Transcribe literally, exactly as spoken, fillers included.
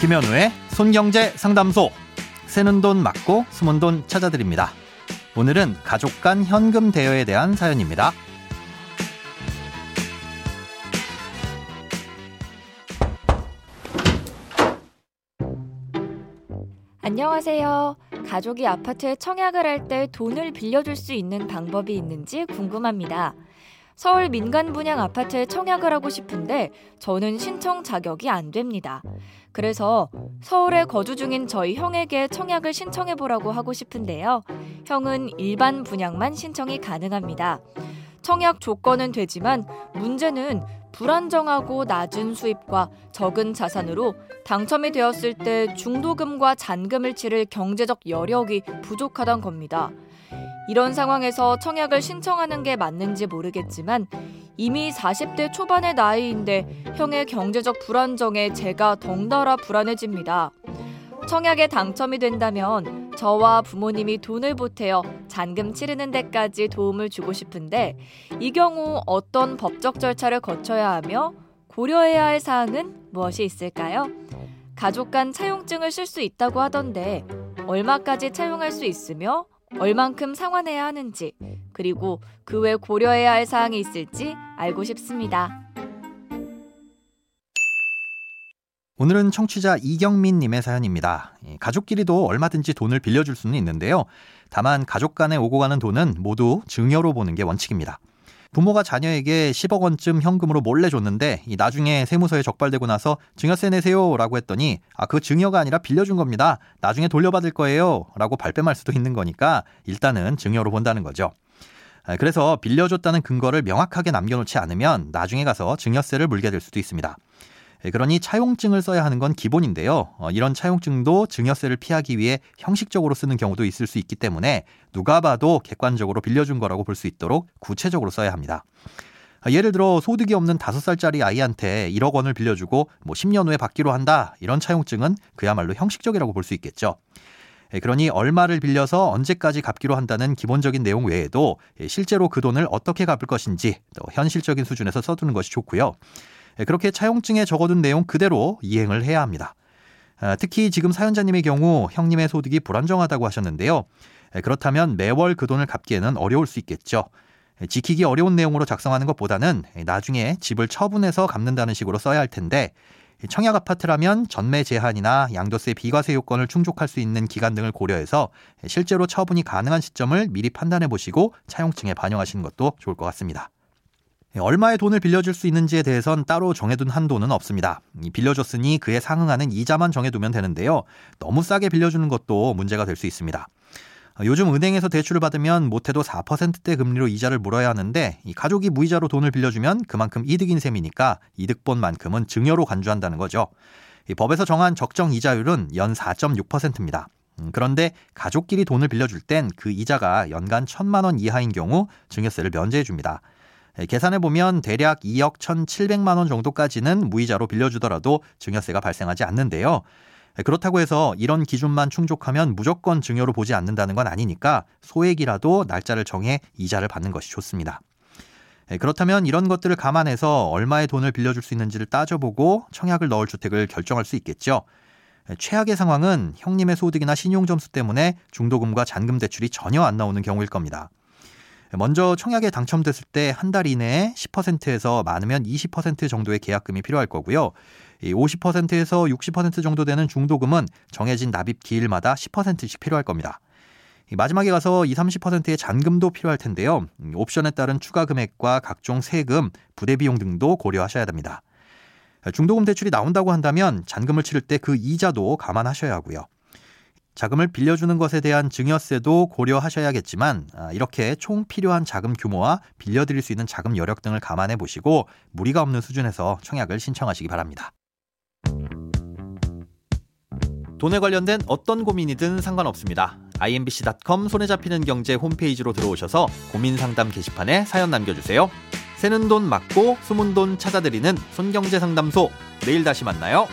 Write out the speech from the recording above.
김현우의 손경제 상담소, 새는 돈 막고 숨은 돈 찾아드립니다. 오늘은 가족 간 현금 대여에 대한 사연입니다. 안녕하세요. 가족이 아파트에 청약을 할 때 돈을 빌려줄 수 있는 방법이 있는지 궁금합니다. 서울 민간 분양 아파트에 청약을 하고 싶은데 저는 신청 자격이 안 됩니다. 그래서 서울에 거주 중인 저희 형에게 청약을 신청해보라고 하고 싶은데요. 형은 일반 분양만 신청이 가능합니다. 청약 조건은 되지만 문제는 불안정하고 낮은 수입과 적은 자산으로 당첨이 되었을 때 중도금과 잔금을 치를 경제적 여력이 부족하단 겁니다. 이런 상황에서 청약을 신청하는 게 맞는지 모르겠지만 이미 사십 대 초반의 나이인데 형의 경제적 불안정에 제가 덩달아 불안해집니다. 청약에 당첨이 된다면 저와 부모님이 돈을 보태어 잔금 치르는 데까지 도움을 주고 싶은데 이 경우 어떤 법적 절차를 거쳐야 하며 고려해야 할 사항은 무엇이 있을까요? 가족 간 차용증을 쓸 수 있다고 하던데 얼마까지 차용할 수 있으며 얼만큼 상환해야 하는지, 그리고 그 외 고려해야 할 사항이 있을지 알고 싶습니다. 오늘은 청취자 이경민 님의 사연입니다. 가족끼리도 얼마든지 돈을 빌려줄 수는 있는데요. 다만 가족 간에 오고 가는 돈은 모두 증여로 보는 게 원칙입니다. 부모가 자녀에게 십억 원쯤 현금으로 몰래 줬는데 나중에 세무서에 적발되고 나서 증여세 내세요 라고 했더니 아, 그 증여가 아니라 빌려준 겁니다. 나중에 돌려받을 거예요 라고 발뺌할 수도 있는 거니까 일단은 증여로 본다는 거죠. 그래서 빌려줬다는 근거를 명확하게 남겨놓지 않으면 나중에 가서 증여세를 물게 될 수도 있습니다. 그러니 차용증을 써야 하는 건 기본인데요. 이런 차용증도 증여세를 피하기 위해 형식적으로 쓰는 경우도 있을 수 있기 때문에 누가 봐도 객관적으로 빌려준 거라고 볼 수 있도록 구체적으로 써야 합니다. 예를 들어 소득이 없는 다섯 살짜리 아이한테 일억 원을 빌려주고 뭐 십 년 후에 받기로 한다, 이런 차용증은 그야말로 형식적이라고 볼 수 있겠죠. 그러니 얼마를 빌려서 언제까지 갚기로 한다는 기본적인 내용 외에도 실제로 그 돈을 어떻게 갚을 것인지 또 현실적인 수준에서 써두는 것이 좋고요. 그렇게 차용증에 적어둔 내용 그대로 이행을 해야 합니다. 특히 지금 사연자님의 경우 형님의 소득이 불안정하다고 하셨는데요. 그렇다면 매월 그 돈을 갚기에는 어려울 수 있겠죠. 지키기 어려운 내용으로 작성하는 것보다는 나중에 집을 처분해서 갚는다는 식으로 써야 할 텐데, 청약 아파트라면 전매 제한이나 양도세 비과세 요건을 충족할 수 있는 기간 등을 고려해서 실제로 처분이 가능한 시점을 미리 판단해 보시고 차용증에 반영하시는 것도 좋을 것 같습니다. 얼마의 돈을 빌려줄 수 있는지에 대해선 따로 정해둔 한도는 없습니다. 빌려줬으니 그에 상응하는 이자만 정해두면 되는데요. 너무 싸게 빌려주는 것도 문제가 될 수 있습니다. 요즘 은행에서 대출을 받으면 못해도 사 퍼센트대 금리로 이자를 물어야 하는데 가족이 무이자로 돈을 빌려주면 그만큼 이득인 셈이니까 이득본 만큼은 증여로 간주한다는 거죠. 법에서 정한 적정 이자율은 연 사 점 육 퍼센트입니다. 그런데 가족끼리 돈을 빌려줄 땐 그 이자가 연간 천만 원 이하인 경우 증여세를 면제해줍니다. 계산해보면 대략 이억 천칠백만 원 정도까지는 무이자로 빌려주더라도 증여세가 발생하지 않는데요. 그렇다고 해서 이런 기준만 충족하면 무조건 증여로 보지 않는다는 건 아니니까 소액이라도 날짜를 정해 이자를 받는 것이 좋습니다. 그렇다면 이런 것들을 감안해서 얼마의 돈을 빌려줄 수 있는지를 따져보고 청약을 넣을 주택을 결정할 수 있겠죠. 최악의 상황은 형님의 소득이나 신용점수 때문에 중도금과 잔금 대출이 전혀 안 나오는 경우일 겁니다. 먼저 청약에 당첨됐을 때 한 달 이내에 십 퍼센트에서 많으면 이십 퍼센트 정도의 계약금이 필요할 거고요. 오십 퍼센트에서 육십 퍼센트 정도 되는 중도금은 정해진 납입 기일마다 십 퍼센트씩 필요할 겁니다. 마지막에 가서 이십, 삼십 퍼센트의 잔금도 필요할 텐데요. 옵션에 따른 추가 금액과 각종 세금, 부대 비용 등도 고려하셔야 됩니다. 중도금 대출이 나온다고 한다면 잔금을 치를 때 그 이자도 감안하셔야 하고요. 자금을 빌려주는 것에 대한 증여세도 고려하셔야겠지만 이렇게 총 필요한 자금 규모와 빌려드릴 수 있는 자금 여력 등을 감안해 보시고 무리가 없는 수준에서 청약을 신청하시기 바랍니다. 돈에 관련된 어떤 고민이든 상관없습니다. 아이엠비씨 닷컴 손에 잡히는 경제 홈페이지로 들어오셔서 고민상담 게시판에 사연 남겨주세요. 새는 돈 막고 숨은 돈 찾아드리는 손경제 상담소, 내일 다시 만나요.